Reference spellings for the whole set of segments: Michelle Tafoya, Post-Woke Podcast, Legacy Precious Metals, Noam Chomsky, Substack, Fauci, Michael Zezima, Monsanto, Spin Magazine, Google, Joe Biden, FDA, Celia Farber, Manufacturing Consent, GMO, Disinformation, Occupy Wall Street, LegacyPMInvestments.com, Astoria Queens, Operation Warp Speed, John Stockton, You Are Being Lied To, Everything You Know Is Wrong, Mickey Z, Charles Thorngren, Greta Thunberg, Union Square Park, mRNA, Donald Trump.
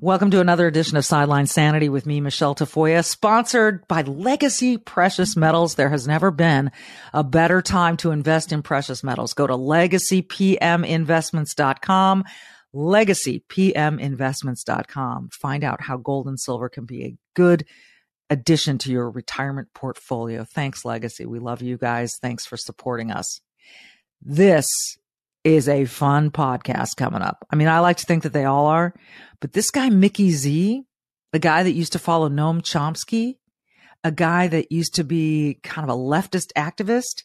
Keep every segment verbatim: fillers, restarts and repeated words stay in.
Welcome to another edition of Sideline Sanity with me, Michelle Tafoya, sponsored by Legacy Precious Metals. There has never been a better time to invest in precious metals. Go to Legacy P M Investments dot com, Legacy P M Investments dot com. Find out how gold and silver can be a good addition to your retirement portfolio. Thanks, Legacy. We love you guys. Thanks for supporting us. This is a fun podcast coming up. I mean, I like to think that they all are, but this guy, Mickey Z, the guy that used to follow Noam Chomsky, a guy that used to be kind of a leftist activist,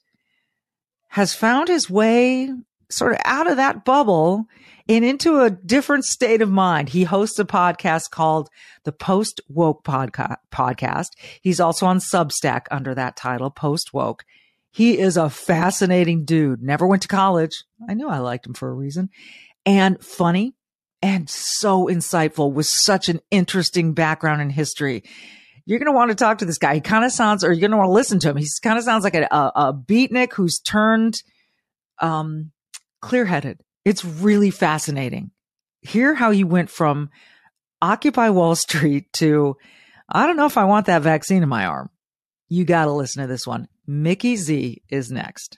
has found his way sort of out of that bubble and into a different state of mind. He hosts a podcast called the Post-Woke Podcast. He's also on Substack under that title, Post-Woke. He is a fascinating dude, never went to college. I knew I liked him for a reason. And funny and so insightful, with such an interesting background in history. You're going to want to talk to this guy. He kind of sounds, or you're going to want to listen to him. He kind of sounds like a, a, a beatnik who's turned um, clear-headed. It's really fascinating. Hear how he went from Occupy Wall Street to, I don't know if I want that vaccine in my arm. You got to listen to this one. Mickey Z is next.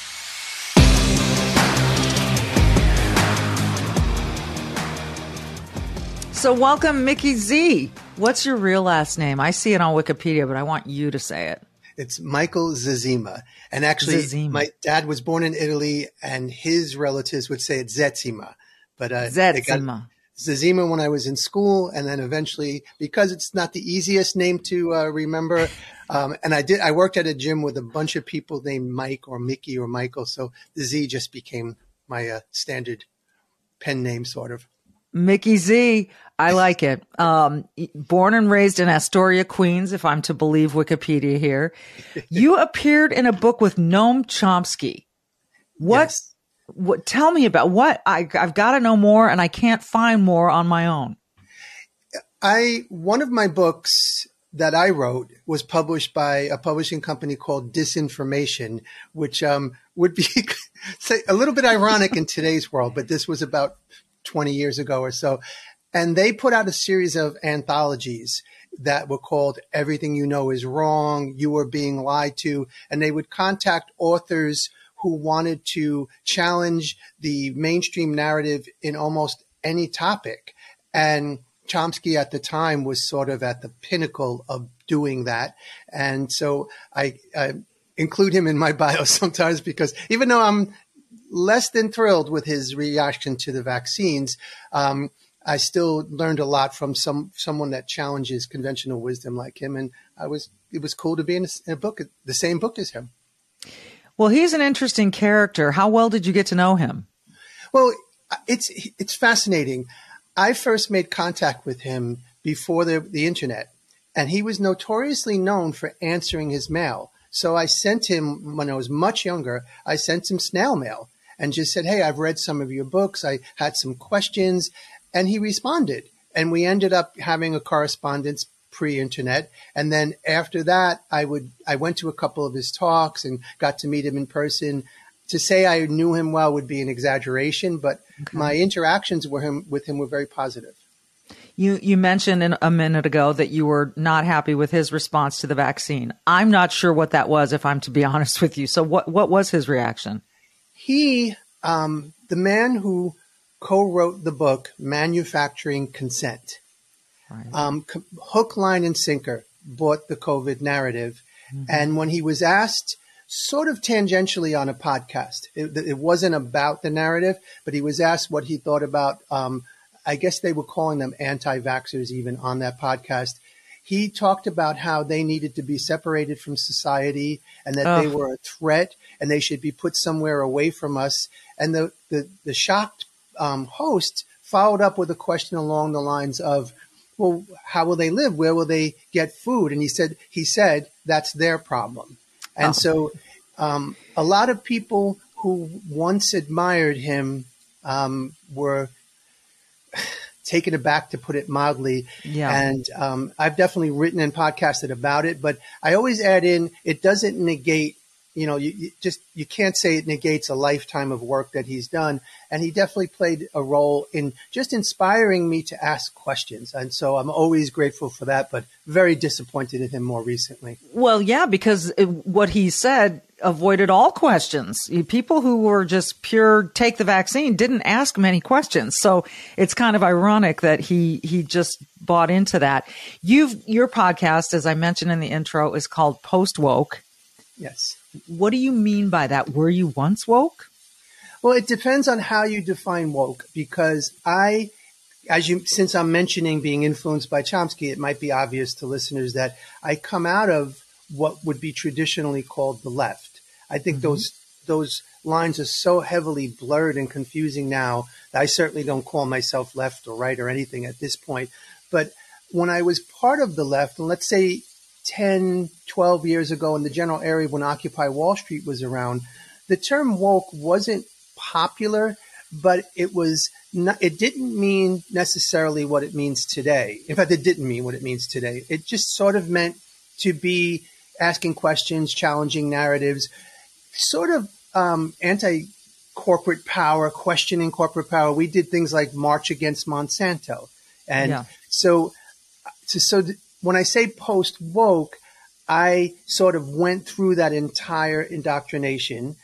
So welcome, Mickey Z. What's your real last name? I see it on Wikipedia, but I want you to say it. It's Michael Zezima. And actually, Zezima. My dad was born in Italy, and his relatives would say it's Zezima. But, uh, Zezima. Zezima when I was in school, and then eventually, because it's not the easiest name to uh, remember, um, and I did I worked at a gym with a bunch of people named Mike or Mickey or Michael, so the Z just became my uh, standard pen name, sort of. Mickey Z, I like it. Um, born and raised in Astoria, Queens, if I'm to believe Wikipedia here. You appeared in a book with Noam Chomsky. What? Yes. What, tell me about what I, I've got to know more, and I can't find more on my own. I one of my books that I wrote was published by a publishing company called Disinformation, which um, would be a little bit ironic in today's world, but this was about twenty years ago or so. And they put out a series of anthologies that were called Everything You Know Is Wrong, You Are Being Lied To, and they would contact authors who wanted to challenge the mainstream narrative in almost any topic. And Chomsky at the time was sort of at the pinnacle of doing that. And so I, I include him in my bio sometimes, because even though I'm less than thrilled with his reaction to the vaccines, um, I still learned a lot from some someone that challenges conventional wisdom like him. And I was it was cool to be in a, in a book, the same book as him. Well, he's an interesting character. How well did you get to know him? Well, it's it's fascinating. I first made contact with him before the, the internet, and he was notoriously known for answering his mail. So I sent him, when I was much younger, I sent him snail mail and just said, hey, I've read some of your books. I had some questions, and he responded. And we ended up having a correspondence pre-internet. And then after that, I would I went to a couple of his talks and got to meet him in person. To say I knew him well would be an exaggeration, but okay. My interactions with him, with him were very positive. You, you mentioned in a minute ago that you were not happy with his response to the vaccine. I'm not sure what that was, if I'm to be honest with you. So what, what was his reaction? He, um, the man who co-wrote the book Manufacturing Consent. Right. Um, c- hook, line, and sinker bought the COVID narrative. Mm-hmm. And when he was asked, sort of tangentially on a podcast, it, it wasn't about the narrative, but he was asked what he thought about, um, I guess they were calling them anti-vaxxers even on that podcast. He talked about how they needed to be separated from society and that oh. they were a threat and they should be put somewhere away from us. And the, the, the shocked um, host followed up with a question along the lines of, well, how will they live? Where will they get food? And he said, he said, that's their problem. And oh. so um, a lot of people who once admired him um, were taken aback, to put it mildly. Yeah. And um, I've definitely written and podcasted about it, but I always add in, it doesn't negate, you know, you, you just, you can't say it negates a lifetime of work that he's done. And he definitely played a role in just inspiring me to ask questions. And so I'm always grateful for that, but very disappointed in him more recently. Well, yeah, because what he said avoided all questions. People who were just pure take the vaccine didn't ask many questions. So it's kind of ironic that he, he just bought into that. You've, your podcast, as I mentioned in the intro, is called Post-Woke. Yes. What do you mean by that? Were you once woke? Well, it depends on how you define woke, because I, as you, since I'm mentioning being influenced by Chomsky, it might be obvious to listeners that I come out of what would be traditionally called the left. I think mm-hmm. those those lines are so heavily blurred and confusing now that I certainly don't call myself left or right or anything at this point. But when I was part of the left, and let's say ten, twelve years ago in the general area when Occupy Wall Street was around, the term woke wasn't popular, but it was not, it didn't mean necessarily what it means today. In fact, it didn't mean what it means today. It just sort of meant to be asking questions, challenging narratives, sort of um, anti-corporate power, questioning corporate power. We did things like march against Monsanto. And yeah. so, so, so th- when I say post-woke, I sort of went through that entire indoctrination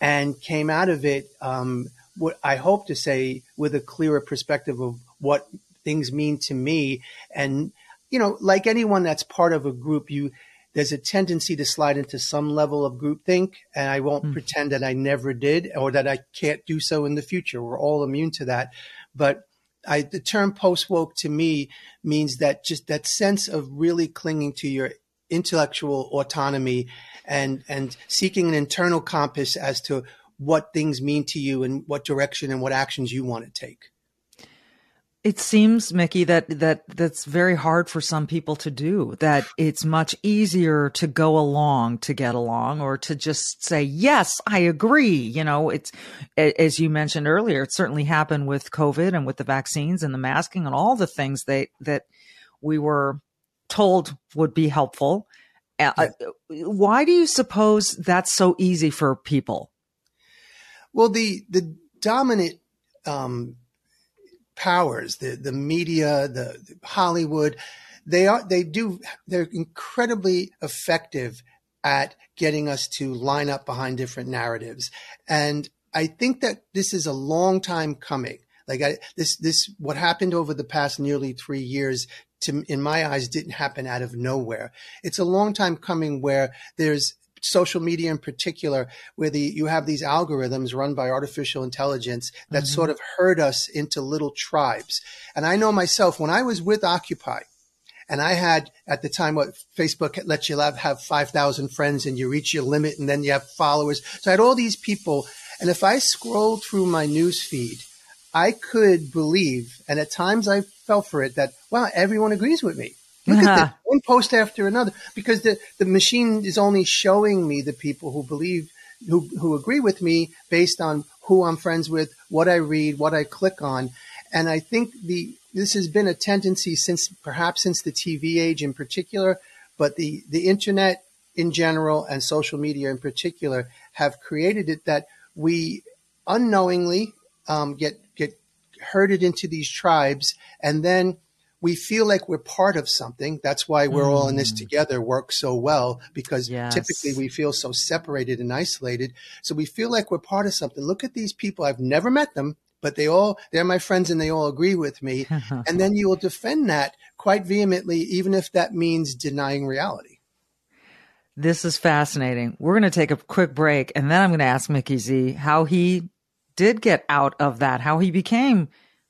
and came out of it, um, what I hope to say, with a clearer perspective of what things mean to me. And, you know, like anyone that's part of a group, you there's a tendency to slide into some level of groupthink, and I won't mm. pretend that I never did or that I can't do so in the future. We're all immune to that. But I, the term post-woke to me means that just that sense of really clinging to your intellectual autonomy and, and seeking an internal compass as to what things mean to you and what direction and what actions you want to take. It seems, Mickey, that, that that's very hard for some people to do, that it's much easier to go along to get along or to just say, yes, I agree. You know, it's, as you mentioned earlier, it certainly happened with COVID and with the vaccines and the masking and all the things that, that we were told would be helpful. Yeah. Uh, why do you suppose that's so easy for people? Well, the, the dominant, um, powers, the, the media, the, the Hollywood, they are, they do, they're incredibly effective at getting us to line up behind different narratives. And I think that this is a long time coming. Like I, this, this, what happened over the past nearly three years to, in my eyes, didn't happen out of nowhere. It's a long time coming where there's social media in particular, where the, you have these algorithms run by artificial intelligence that mm-hmm. sort of herd us into little tribes. And I know myself, when I was with Occupy, and I had at the time what Facebook lets you have, have five thousand friends and you reach your limit and then you have followers. So I had all these people. And if I scrolled through my news feed, I could believe, and at times I fell for it, that, wow, everyone agrees with me. Look uh-huh. at that, one post after another, because the, the machine is only showing me the people who believe, who, who agree with me based on who I'm friends with, what I read, what I click on. And I think the this has been a tendency since, perhaps since the T V age in particular, but the, the internet in general and social media in particular have created it that we unknowingly um, get, get herded into these tribes, and then we feel like we're part of something. That's why we're mm. all in this together works so well, because yes. typically we feel so separated and isolated. So we feel like we're part of something. Look at these people. I've never met them, but they all, they're my friends and they all agree with me. And then you will defend that quite vehemently, even if that means denying reality. This is fascinating. We're going to take a quick break, and then I'm going to ask Mickey Z how he did get out of that, how he became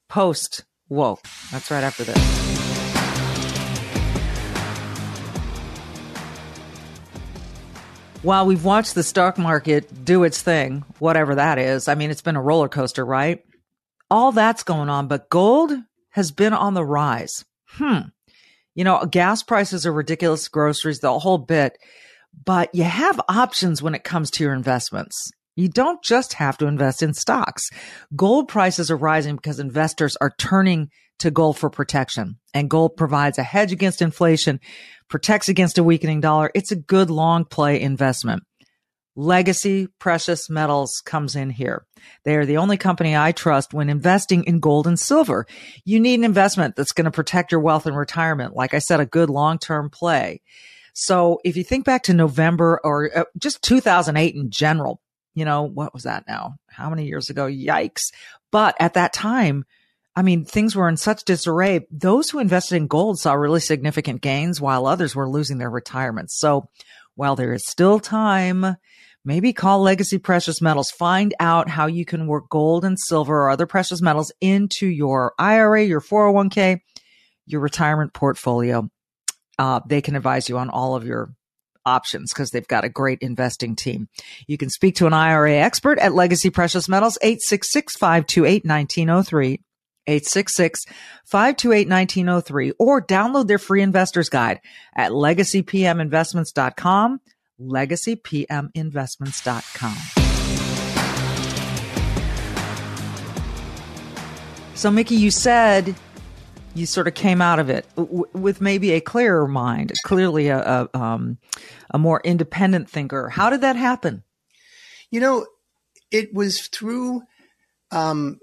post-woke. That's right after this. While we've watched the stock market do its thing, whatever that is, I mean, it's been a roller coaster, right? All that's going on, but gold has been on the rise. Hmm. You know, gas prices are ridiculous, groceries, the whole bit, but you have options when it comes to your investments. You don't just have to invest in stocks. Gold prices are rising because investors are turning to gold for protection. And gold provides a hedge against inflation, protects against a weakening dollar. It's a good long play investment. Legacy Precious Metals comes in here. They are the only company I trust when investing in gold and silver. You need an investment that's going to protect your wealth in retirement. Like I said, a good long-term play. So if you think back to November or just two thousand eight in general, you know, what was that now? How many years ago? Yikes. But at that time, I mean, things were in such disarray. Those who invested in gold saw really significant gains while others were losing their retirements. So while there is still time, maybe call Legacy Precious Metals. Find out how you can work gold and silver or other precious metals into your I R A, your four oh one k, your retirement portfolio. Uh, they can advise you on all of your options because they've got a great investing team. You can speak to an I R A expert at Legacy Precious Metals, eight six six, five two eight, one nine zero three. eight six six, five two eight, one nine zero three, or download their free investor's guide at Legacy P M Investments dot com, Legacy P M Investments dot com. So, Mickey, you said you sort of came out of it w- with maybe a clearer mind, clearly a, a, um, a more independent thinker. How did that happen? You know, it was through... Um,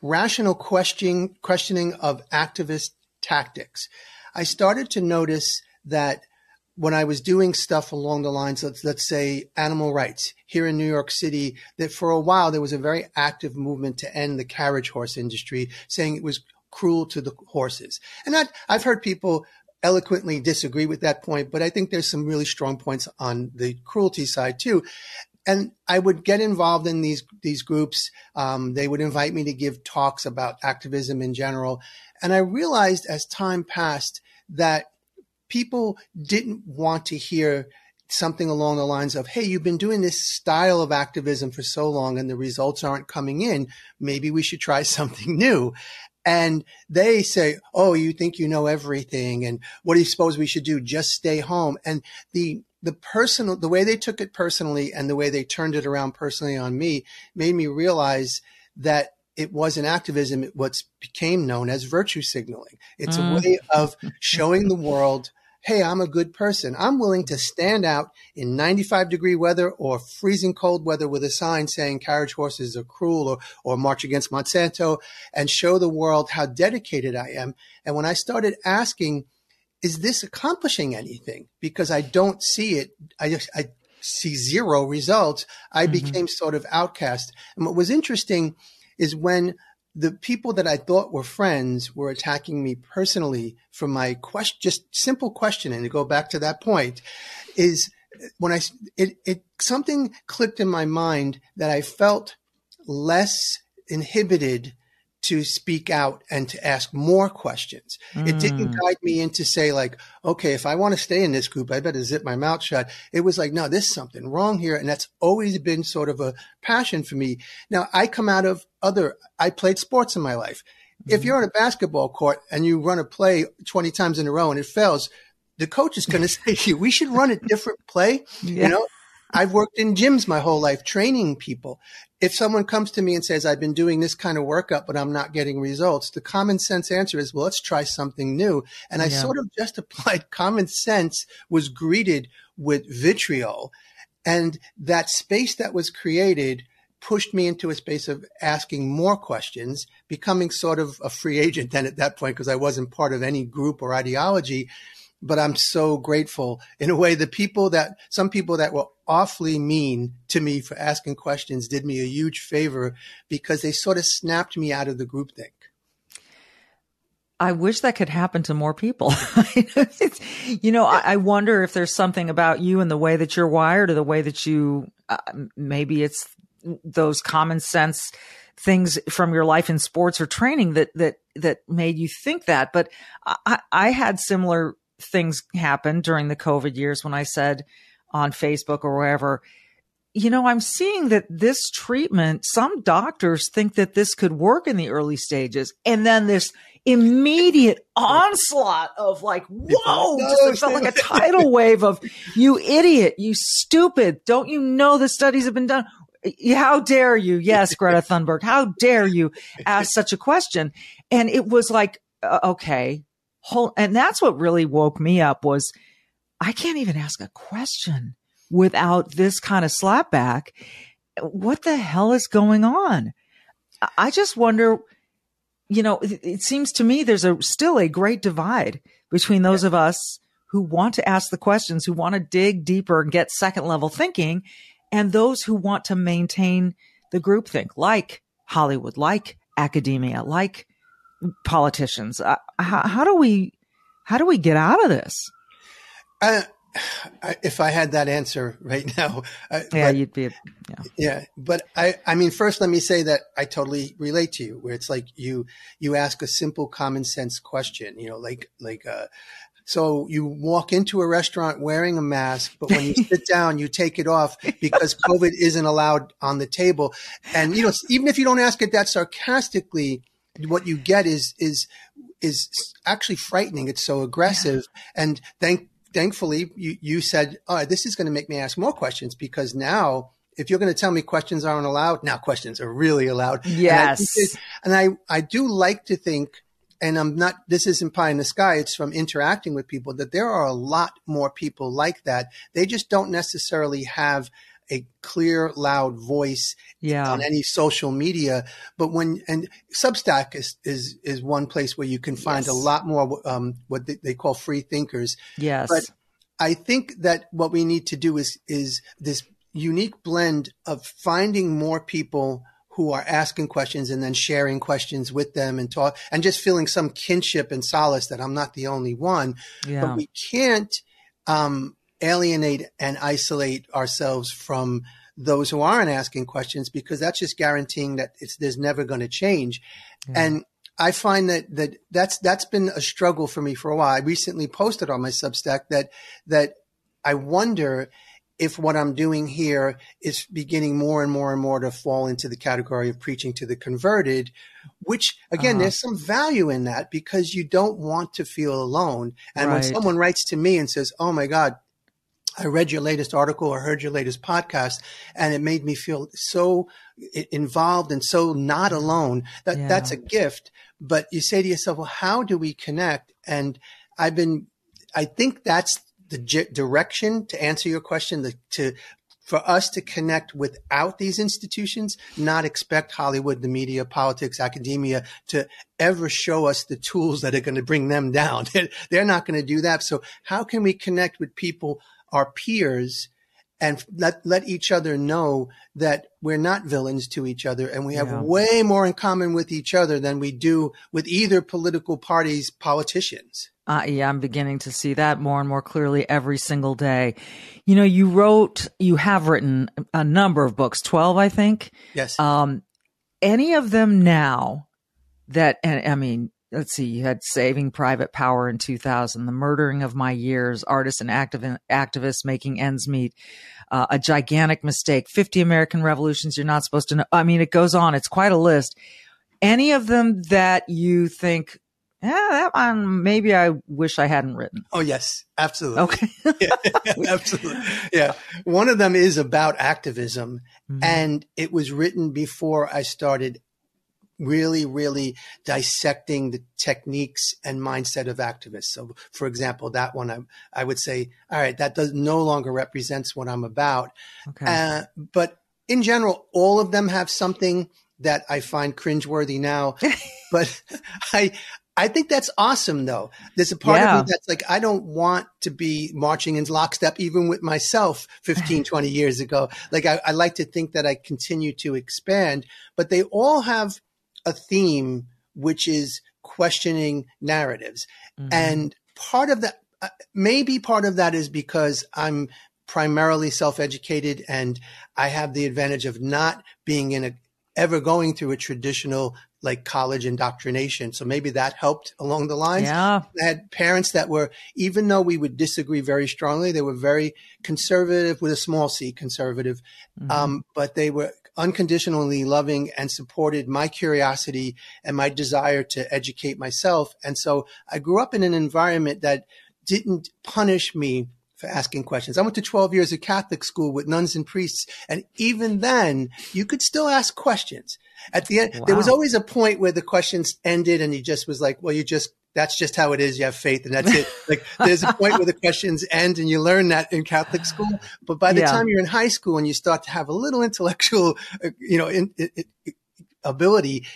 rational question, questioning of activist tactics. I started to notice that when I was doing stuff along the lines, let's, let's say animal rights here in New York City, that for a while there was a very active movement to end the carriage horse industry, saying it was cruel to the horses. And that, I've heard people eloquently disagree with that point, but I think there's some really strong points on the cruelty side too. And I would get involved in these, these groups. Um, they would invite me to give talks about activism in general. And I realized as time passed that people didn't want to hear something along the lines of, hey, you've been doing this style of activism for so long and the results aren't coming in. Maybe we should try something new. And they say, oh, you think you know everything. And what do you suppose we should do? Just stay home. And the The personal, the way they took it personally and the way they turned it around personally on me made me realize that it wasn't activism, it what became known as virtue signaling. It's mm. a way of showing the world, hey, I'm a good person. I'm willing to stand out in ninety-five degree weather or freezing cold weather with a sign saying carriage horses are cruel or, or march against Monsanto and show the world how dedicated I am. And when I started asking, is this accomplishing anything? Because I don't see it. I just, I see zero results. I mm-hmm. became sort of outcast. And what was interesting is when the people that I thought were friends were attacking me personally for my question, just simple question. And to go back to that point is when I, it, it, something clicked in my mind that I felt less inhibited to speak out and to ask more questions. Mm. It didn't guide me into say like, okay, if I want to stay in this group, I better zip my mouth shut. It was like, no, there's something wrong here. And that's always been sort of a passion for me. Now I come out of other, I played sports in my life. Mm. If you're on a basketball court and you run a play twenty times in a row and it fails, the coach is going to say to you, we should run a different play. Yeah. You know, I've worked in gyms my whole life training people. If someone comes to me and says, I've been doing this kind of workout, but I'm not getting results, the common sense answer is, well, let's try something new. And yeah. I sort of just applied common sense, was greeted with vitriol. And that space that was created pushed me into a space of asking more questions, becoming sort of a free agent then at that point, because I wasn't part of any group or ideology. but I'm so grateful in a way. The people that, some people that were awfully mean to me for asking questions did me a huge favor because they sort of snapped me out of the groupthink. I wish that could happen to more people. You know, I, I wonder if there's something about you and the way that you're wired or the way that you, uh, maybe it's those common sense things from your life in sports or training that, that, that made you think that. But I, I had similar things happen during the COVID years when I said on Facebook or wherever, you know, I'm seeing that this treatment, some doctors think that this could work in the early stages. And then this immediate onslaught of like, whoa, no, just felt like a tidal wave of, you idiot, you stupid. Don't you know the studies have been done? How dare you? Yes, Greta Thunberg, how dare you ask such a question? And it was like, uh, okay. Whole, and that's what really woke me up was I can't even ask a question without this kind of slapback. What the hell is going on? I just wonder, you know, it, it seems to me there's a still a great divide between those yeah. of us who want to ask the questions, who want to dig deeper and get second level thinking, and those who want to maintain the groupthink, like Hollywood, like academia, like politicians. Uh, how, how do we, how do we get out of this? Uh, I, if I had that answer right now, uh, yeah, but, you'd be, a, yeah. yeah. But I, I mean, first, let me say that I totally relate to you. Where it's like you, you ask a simple common sense question. You know, like, like, uh, so you walk into a restaurant wearing a mask, but when you sit down, you take it off because COVID isn't allowed on the table. And you know, even if you don't ask it that sarcastically, what you get is is is actually frightening. It's so aggressive. Yeah. And thank thankfully you you said, oh, this is going to make me ask more questions, because now if you're going to tell me questions aren't allowed, now questions are really allowed. Yes. And I and I, I do like to think, and I'm not, this isn't pie in the sky, it's from interacting with people, that there are a lot more people like that. They just don't necessarily have a clear, loud voice yeah. on any social media. But when, and Substack is, is, is one place where you can find yes. a lot more, um, what they call free thinkers. Yes. But I think that what we need to do is, is this unique blend of finding more people who are asking questions and then sharing questions with them and talk and just feeling some kinship and solace that I'm not the only one, yeah. but we can't, um, alienate and isolate ourselves from those who aren't asking questions, because that's just guaranteeing that it's, there's never going to change. Yeah. And I find that, that that's, that's been a struggle for me for a while. I recently posted on my Substack that, that I wonder if what I'm doing here is beginning more and more and more to fall into the category of preaching to the converted, which again, uh-huh. there's some value in that because you don't want to feel alone. And right. when someone writes to me and says, oh my God, I read your latest article or heard your latest podcast, and it made me feel so involved and so not alone. That yeah. that's a gift. But you say to yourself, well, how do we connect? And I've been, I think that's the g- direction to answer your question, the, to, for us to connect without these institutions, not expect Hollywood, the media, politics, academia to ever show us the tools that are going to bring them down. They're not going to do that. So how can we connect with people, our peers, and let, let each other know that we're not villains to each other. And we have yeah. way more in common with each other than we do with either political party's politicians. Uh, yeah, I'm beginning to see that more and more clearly every single day. You know, you wrote, you have written a number of books, twelve, I think. Yes. Um, any of them now that, and I mean, let's see, you had Saving Private Power in two thousand, The Murdering of My Years, Artists and Activ- Activists Making Ends Meet, uh, A Gigantic Mistake, fifty American Revolutions You're Not Supposed to Know. I mean, it goes on. It's quite a list. Any of them that you think, yeah, that one, maybe I wish I hadn't written? Oh, yes, absolutely. Okay. yeah, absolutely. Yeah. One of them is about activism, mm-hmm. and it was written before I started really, really dissecting the techniques and mindset of activists. So, for example, that one, I, I would say, all right, that does no longer represents what I'm about. Okay. Uh, but in general, all of them have something that I find cringeworthy now, but I, I think that's awesome, though. There's a part yeah. of me that's like, I don't want to be marching in lockstep, even with myself fifteen, twenty years ago. Like, I, I like to think that I continue to expand, but they all have a theme, which is questioning narratives. Mm-hmm. And part of that, uh, maybe part of that is because I'm primarily self-educated and I have the advantage of not being in a, ever going through a traditional like college indoctrination. So maybe that helped along the lines. Yeah. I had parents that were, even though we would disagree very strongly, they were very conservative with a small c conservative, mm-hmm. um, but they were unconditionally loving and supported my curiosity and my desire to educate myself. And so I grew up in an environment that didn't punish me for asking questions. I went to twelve years of Catholic school with nuns and priests. And even then, you could still ask questions. At the end, wow. there was always a point where the questions ended and you just was like, well, you just, that's just how it is. You have faith and that's it. Like there's a point where the questions end and you learn that in Catholic school. But by the yeah. time you're in high school and you start to have a little intellectual, you know, in, in, in, ability,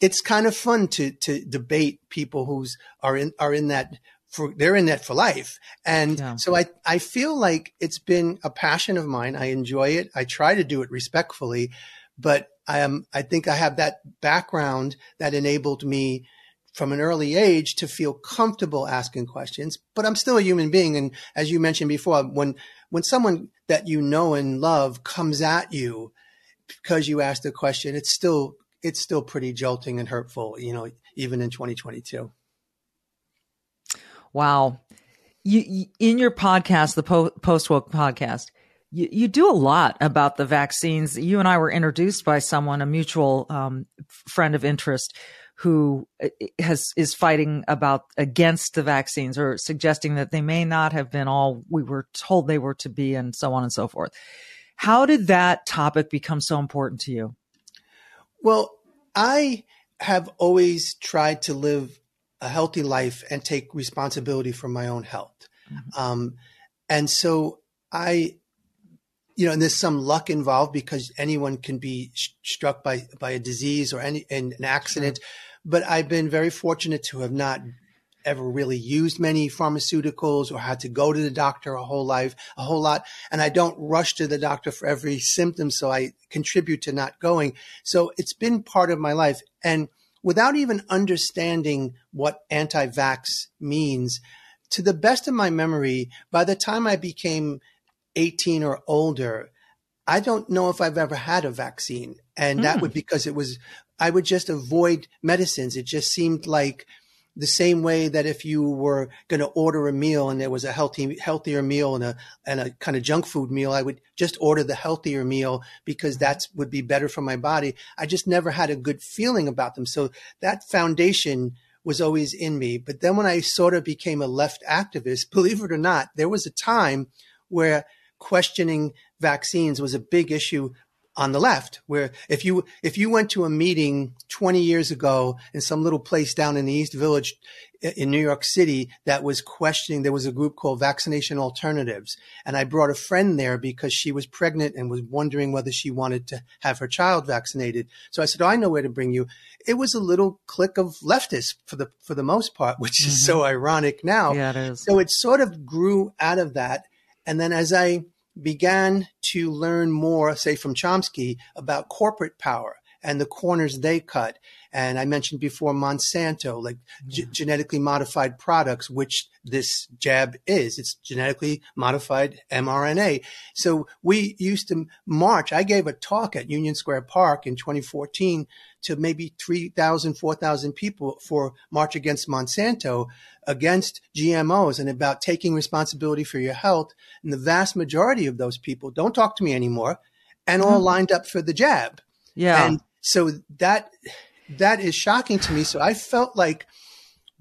it's kind of fun to, to debate people who's are in, are in that for, they're in that for life. And yeah. so I, I feel like it's been a passion of mine. I enjoy it. I try to do it respectfully, but I am, I think I have that background that enabled me from an early age to feel comfortable asking questions, but I'm still a human being. And as you mentioned before, when, when someone that you know and love comes at you because you asked a question, it's still, it's still pretty jolting and hurtful, you know, even in twenty twenty-two. Wow. You, you, in your podcast, the po- Post-Woke Podcast, you, you do a lot about the vaccines. You and I were introduced by someone, a mutual um, friend of interest, who has is fighting about against the vaccines or suggesting that they may not have been all we were told they were to be and so on and so forth. How did that topic become so important to you? Well, I have always tried to live a healthy life and take responsibility for my own health. Mm-hmm. Um, and so I, you know, and there's some luck involved because anyone can be sh- struck by, by a disease or any, an accident, sure. but I've been very fortunate to have not ever really used many pharmaceuticals or had to go to the doctor a whole life, a whole lot. And I don't rush to the doctor for every symptom. So I contribute to not going. So it's been part of my life. And without even understanding what anti-vax means, to the best of my memory, by the time I became eighteen or older, I don't know if I've ever had a vaccine. And mm. that would because it was, I would just avoid medicines. It just seemed like the same way that if you were going to order a meal and there was a healthy, healthier meal and a, and a kind of junk food meal, I would just order the healthier meal because that would be better for my body. I just never had a good feeling about them. So that foundation was always in me. But then when I sort of became a left activist, believe it or not, there was a time where questioning vaccines was a big issue on the left, where if you, if you went to a meeting twenty years ago in some little place down in the East Village in New York City that was questioning, there was a group called Vaccination Alternatives. And I brought a friend there because she was pregnant and was wondering whether she wanted to have her child vaccinated. So I said, oh, I know where to bring you. It was a little clique of leftists for the, for the most part, which mm-hmm. is so ironic now. Yeah, it is. So it sort of grew out of that. And then as I began to learn more, say from Chomsky, about corporate power and the corners they cut. And I mentioned before Monsanto, like yeah. g- genetically modified products, which this jab is. It's genetically modified M R N A. So we used to march. I gave a talk at Union Square Park in twenty fourteen to maybe three thousand, four thousand people for March Against Monsanto, against G M Os, and about taking responsibility for your health. And the vast majority of those people don't talk to me anymore and all mm-hmm. lined up for the jab. Yeah. And so that... That is shocking to me. So I felt like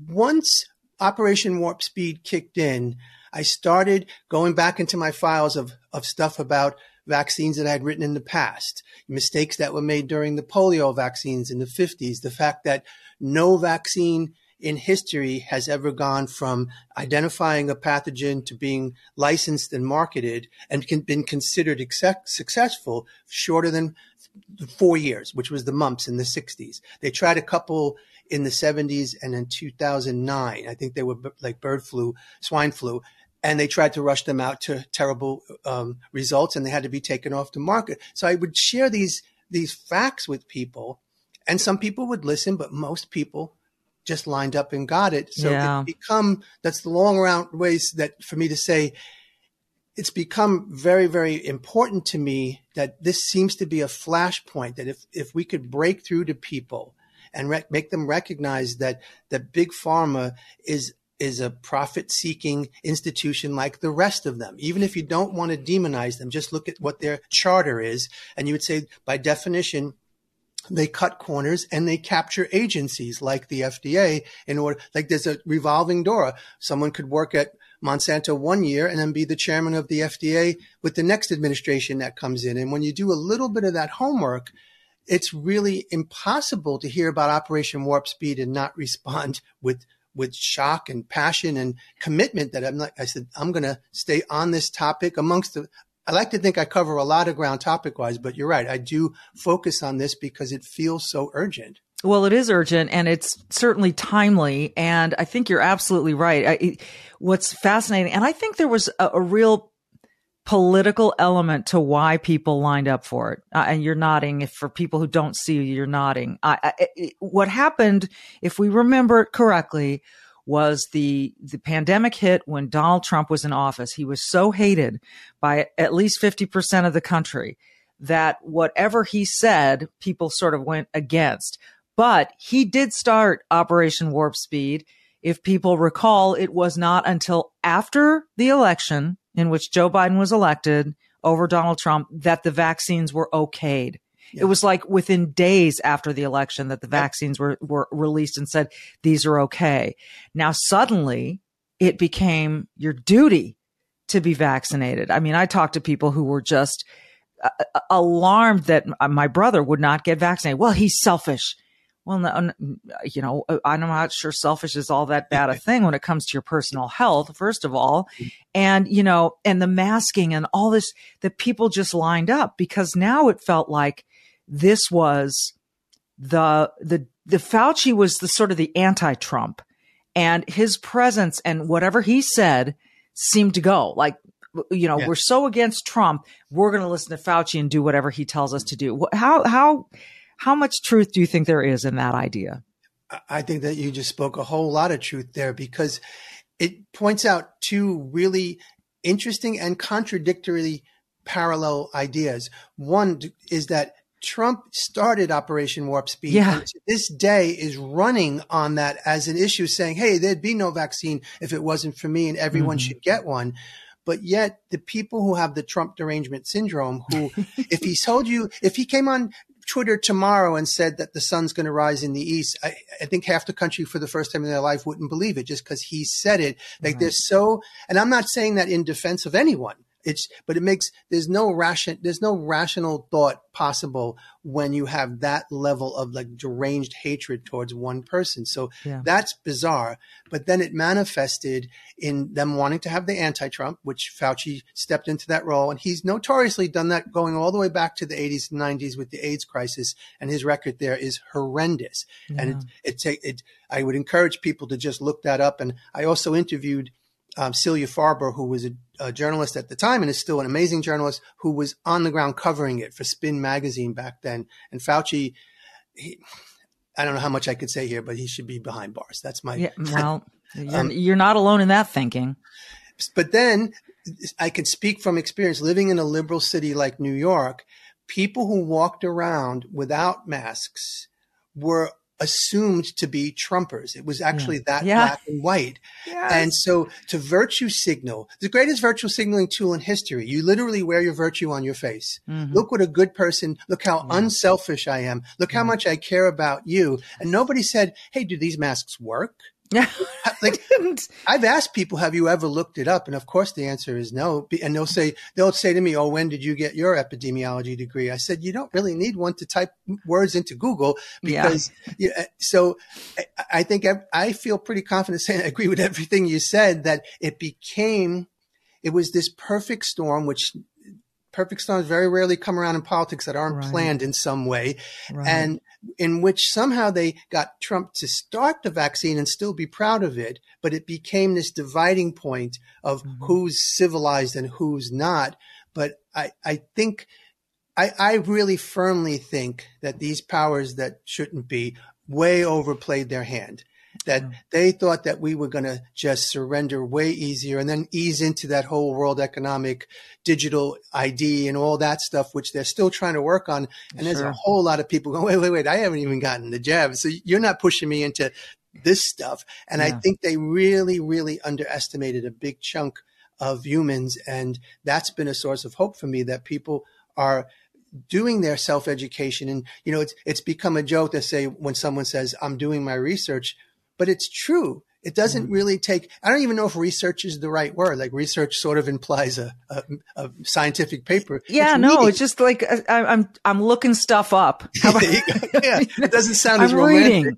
once Operation Warp Speed kicked in, I started going back into my files of, of stuff about vaccines that I had written in the past, mistakes that were made during the polio vaccines in the fifties, the fact that no vaccine in history has ever gone from identifying a pathogen to being licensed and marketed and can, been considered exec- successful shorter than four years, which was the mumps in the sixties. They tried a couple in the seventies and in two thousand nine. I think they were like bird flu, swine flu, and they tried to rush them out to terrible um, results, and they had to be taken off the market. So I would share these these facts with people, and some people would listen, but most people just lined up and got it. So yeah. it's become, that's the long round ways that for me to say, it's become very, very important to me that this seems to be a flashpoint, that if, if we could break through to people and rec- make them recognize that that big pharma is, is a profit seeking institution like the rest of them. Even if you don't want to demonize them, just look at what their charter is. And you would say by definition, they cut corners and they capture agencies like the F D A in order, like there's a revolving door. Someone could work at Monsanto one year and then be the chairman of the F D A with the next administration that comes in. And when you do a little bit of that homework, it's really impossible to hear about Operation Warp Speed and not respond with, with shock and passion and commitment that I'm like, I said, I'm going to stay on this topic amongst the, I like to think I cover a lot of ground topic-wise, but you're right. I do focus on this because it feels so urgent. Well, it is urgent, and it's certainly timely, and I think you're absolutely right. I, it, what's fascinating, and I think there was a, a real political element to why people lined up for it. Uh, and you're nodding. If for people who don't see you, you're nodding. I, I, it, what happened, if we remember it correctly, was the, the pandemic hit when Donald Trump was in office. He was so hated by at least fifty percent of the country that whatever he said, people sort of went against. But he did start Operation Warp Speed. If people recall, it was not until after the election in which Joe Biden was elected over Donald Trump that the vaccines were okayed. Yeah. It was like within days after the election that the vaccines were, were released and said, these are okay. Now, suddenly it became your duty to be vaccinated. I mean, I talked to people who were just uh, alarmed that my brother would not get vaccinated. Well, he's selfish. Well, no, you know, I'm not sure selfish is all that bad a thing when it comes to your personal health, first of all. And, you know, and the masking and all this, the people just lined up because now it felt like this was the, the, the Fauci was the sort of the anti-Trump, and his presence and whatever he said seemed to go like, you know, yeah. we're so against Trump. We're going to listen to Fauci and do whatever he tells us to do. How, how, how much truth do you think there is in that idea? I think that you just spoke a whole lot of truth there because it points out two really interesting and contradictory parallel ideas. One is that Trump started Operation Warp Speed. Yeah. And to this day is running on that as an issue saying, hey, there'd be no vaccine if it wasn't for me and everyone mm-hmm. should get one. But yet the people who have the Trump derangement syndrome, who if he told you, if he came on Twitter tomorrow and said that the sun's going to rise in the east, I, I think half the country for the first time in their life wouldn't believe it just because he said it. Like right. There's so, and I'm not saying that in defense of anyone. It's, but it makes, there's no ration, there's no rational thought possible when you have that level of like deranged hatred towards one person. So yeah. that's bizarre. But then it manifested in them wanting to have the anti-Trump, which Fauci stepped into that role. And he's notoriously done that going all the way back to the eighties and nineties with the AIDS crisis. And his record there is horrendous. Yeah. And it, it, it, I would encourage people to just look that up. And I also interviewed Um, Celia Farber, who was a, a journalist at the time and is still an amazing journalist, who was on the ground covering it for Spin Magazine back then. And Fauci, he, I don't know how much I could say here, but he should be behind bars. That's my... Yeah, well, you're, um, you're not alone in that thinking. But then I could speak from experience living in a liberal city like New York, people who walked around without masks were assumed to be Trumpers. It was actually yeah. that yeah. black and white. Yes. And so to virtue signal, the greatest virtue signaling tool in history, you literally wear your virtue on your face. Mm-hmm. Look what a good person, look how mm-hmm. unselfish I am. Look mm-hmm. how much I care about you. And nobody said, hey, do these masks work? Yeah. Like I've asked people, have you ever looked it up? And of course the answer is no. And they'll say, they'll say to me, oh, when did you get your epidemiology degree? I said, you don't really need one to type words into Google because yeah. you, so I, I think I, I feel pretty confident saying I agree with everything you said, that it became, it was this perfect storm, which perfect storms very rarely come around in politics that aren't right. planned in some way. Right. And in which somehow they got Trump to start the vaccine and still be proud of it, but it became this dividing point of mm-hmm. who's civilized and who's not. But I, I think, I, I really firmly think that these powers that shouldn't be way overplayed their hand, that mm-hmm. they thought that we were going to just surrender way easier and then ease into that whole world economic digital I D and all that stuff, which they're still trying to work on. And sure. there's a whole lot of people going, wait, wait, wait, I haven't even gotten the jab. So you're not pushing me into this stuff. And yeah. I think they really, really underestimated a big chunk of humans. And that's been a source of hope for me, that people are doing their self-education. And, you know, it's, it's become a joke to say when someone says, I'm doing my research, but it's true. It doesn't really take, I don't even know if research is the right word. Like research sort of implies a, a, a scientific paper. Yeah, it's no, reading. It's just like, I, I'm, I'm looking stuff up. How about, yeah, it doesn't sound I'm as romantic.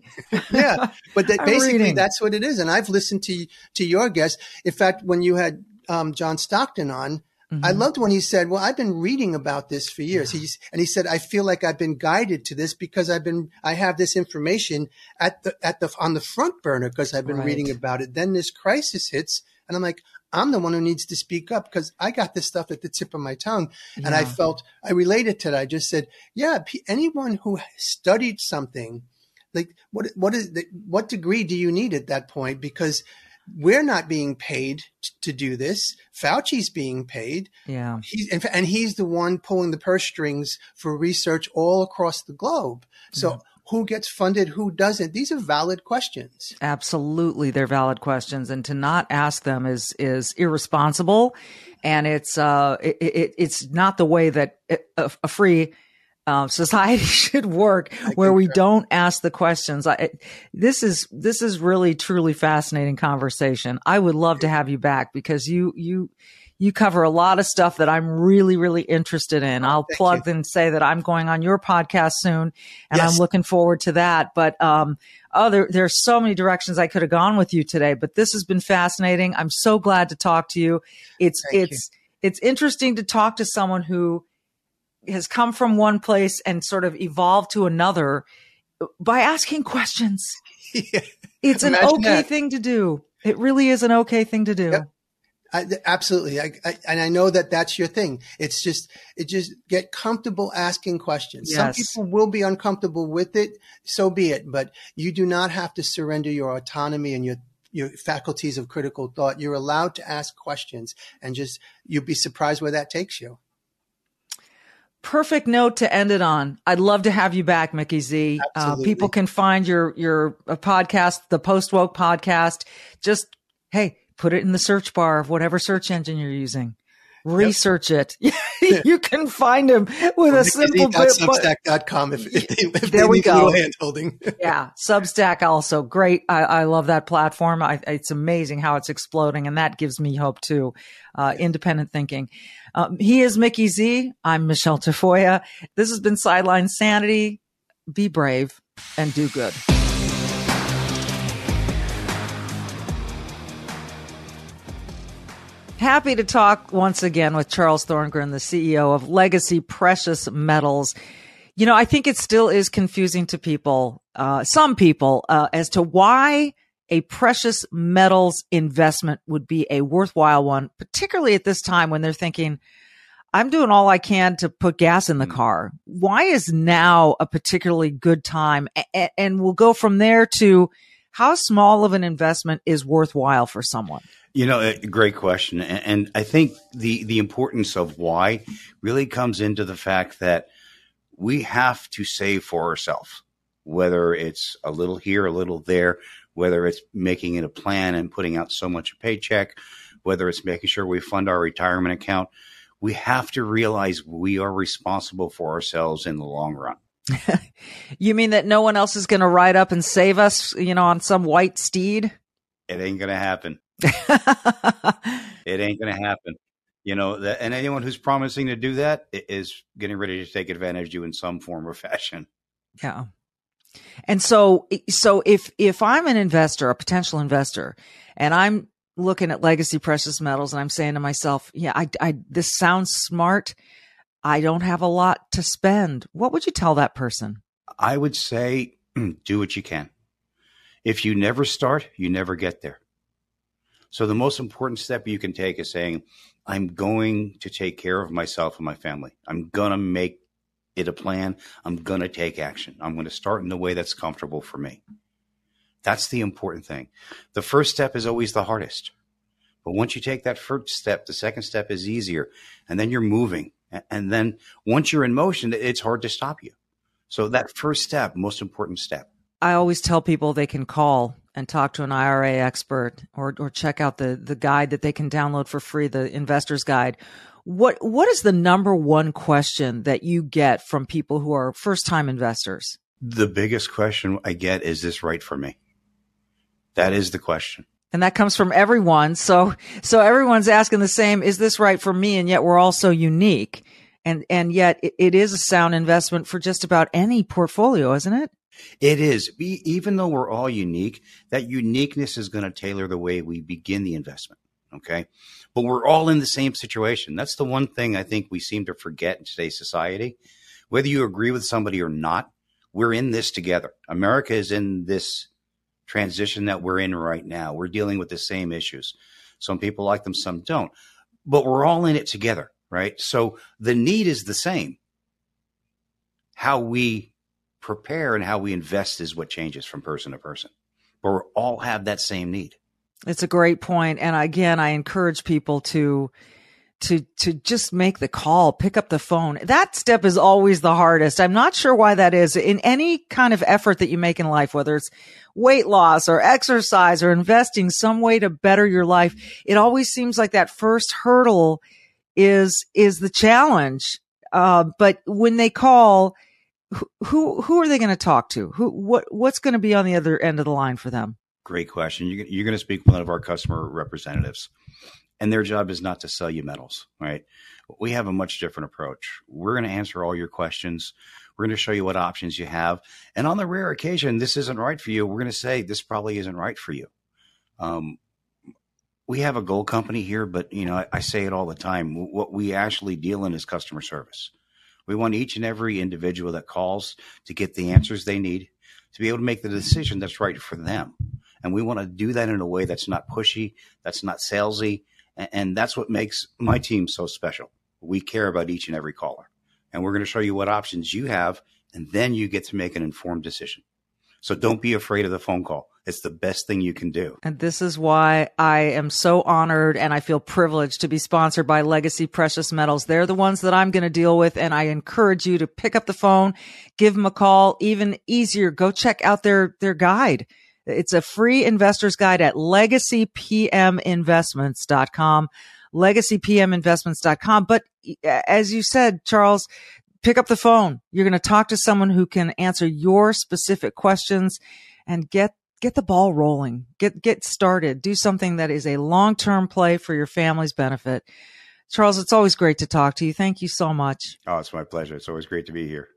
yeah, but that basically reading. That's what it is. And I've listened to, to your guest. In fact, when you had um, John Stockton on, Mm-hmm. I loved when he said, well, I've been reading about this for years. Yeah. He's, and he said, I feel like I've been guided to this because I've been, I have this information at the, at the, on the front burner because I've been right. reading about it. Then this crisis hits and I'm like, I'm the one who needs to speak up because I got this stuff at the tip of my tongue. Yeah. And I felt, I related to that. I just said, yeah, anyone who studied something, like what, what is, the, what degree do you need at that point? Because we're not being paid to do this. Fauci's being paid. Yeah. He's, and he's the one pulling the purse strings for research all across the globe. So yeah. who gets funded? Who doesn't? These are valid questions. Absolutely. They're valid questions. And to not ask them is, is irresponsible. And it's, uh, it, it, it's not the way that a, a free Um, society should work, where we don't ask the questions. I, this is, this is really, truly fascinating conversation. I would love to have you back because you, you, you cover a lot of stuff that I'm really, really interested in. I'll Thank plug you. and say that I'm going on your podcast soon and yes. I'm looking forward to that. But, um, oh, there, there's so many directions I could have gone with you today, but this has been fascinating. I'm so glad to talk to you. It's, Thank it's, you. it's interesting to talk to someone who has come from one place and sort of evolved to another by asking questions. Yeah. It's Imagine an okay that. thing to do. It really is an okay thing to do. Yep. I, absolutely. I, I, and I know that that's your thing. It's just, it just get comfortable asking questions. Yes. Some people will be uncomfortable with it. So be it, but you do not have to surrender your autonomy and your your faculties of critical thought. You're allowed to ask questions and just, you'd be surprised where that takes you. Perfect note to end it on. I'd love to have you back, Mickey Z. Uh, people can find your, your uh, podcast, the Post-Woke Podcast. Just, hey, put it in the search bar of whatever search engine you're using. Research yep. it. Yeah. You can find him with or a simple Substack dot com if, if they, if there they we need go. hand holding. Yeah. Substack also great. I, I love that platform. I, it's amazing how it's exploding. And that gives me hope too. Uh, yeah. Independent thinking. Um, he is Mickey Z. I'm Michelle Tafoya. This has been Sideline Sanity. Be brave and do good. Happy to talk once again with Charles Thorngren, the C E O of Legacy Precious Metals. You know, I think it still is confusing to people, uh, some people, uh, as to why a precious metals investment would be a worthwhile one, particularly at this time when they're thinking, I'm doing all I can to put gas in the car. Why is now a particularly good time? A- and we'll go from there to how small of an investment is worthwhile for someone. You know, great question. And I think the, the importance of why really comes into the fact that we have to save for ourselves, whether it's a little here, a little there, whether it's making it a plan and putting out so much a paycheck, whether it's making sure we fund our retirement account. We have to realize we are responsible for ourselves in the long run. You mean that no one else is going to ride up and save us, you know, on some white steed? It ain't going to happen. It ain't going to happen. You know, that, and anyone who's promising to do that is getting ready to take advantage of you in some form or fashion. Yeah. And so, so if, if I'm an investor, a potential investor, and I'm looking at Legacy Precious Metals and I'm saying to myself, yeah, I, I, this sounds smart. I don't have a lot to spend. What would you tell that person? I would say do what you can. If you never start, you never get there. So the most important step you can take is saying, I'm going to take care of myself and my family. I'm going to make it a plan. I'm going to take action. I'm going to start in the way that's comfortable for me. That's the important thing. The first step is always the hardest. But once you take that first step, the second step is easier. And then you're moving. And then once you're in motion, it's hard to stop you. So that first step, most important step. I always tell people they can call and talk to an I R A expert or or check out the the guide that they can download for free, the Investor's Guide. What what is the number one question that you get from people who are first-time investors? The biggest question I get, is this right for me? That is the question. And that comes from everyone. So so everyone's asking the same, is this right for me? And yet we're all so unique. And and yet it, it is a sound investment for just about any portfolio, isn't it? It is. We, even though we're all unique, that uniqueness is going to tailor the way we begin the investment. Okay. But we're all in the same situation. That's the one thing I think we seem to forget in today's society. Whether you agree with somebody or not, we're in this together. America is in this transition that we're in right now. We're dealing with the same issues. Some people like them, some don't, but we're all in it together. Right. So the need is the same. How we prepare and how we invest is what changes from person to person, but we all have that same need. It's a great point. And again, I encourage people to, to, to just make the call, pick up the phone. That step is always the hardest. I'm not sure why that is. In any kind of effort that you make in life, whether it's weight loss or exercise or investing some way to better your life, it always seems like that first hurdle is, is the challenge. Uh, but when they call, Who who are they going to talk to? Who what what's going to be on the other end of the line for them? Great question. You're, you're going to speak with one of our customer representatives, and their job is not to sell you metals, right? We have a much different approach. We're going to answer all your questions. We're going to show you what options you have, and on the rare occasion this isn't right for you, we're going to say this probably isn't right for you. Um, we have a gold company here, but you know I, I say it all the time. What we actually deal in is customer service. We want each and every individual that calls to get the answers they need to be able to make the decision that's right for them. And we want to do that in a way that's not pushy, that's not salesy. And that's what makes my team so special. We care about each and every caller. And we're going to show you what options you have, and then you get to make an informed decision. So don't be afraid of the phone call. It's the best thing you can do. And this is why I am so honored and I feel privileged to be sponsored by Legacy Precious Metals. They're the ones that I'm going to deal with. And I encourage you to pick up the phone, give them a call. Even easier, go check out their, their guide. It's a free investor's guide at Legacy P M Investments dot com, Legacy P M Investments dot com. But as you said, Charles, pick up the phone. You're going to talk to someone who can answer your specific questions and get Get the ball rolling. Get get started. Do something that is a long-term play for your family's benefit. Charles, it's always great to talk to you. Thank you so much. Oh, it's my pleasure. It's always great to be here.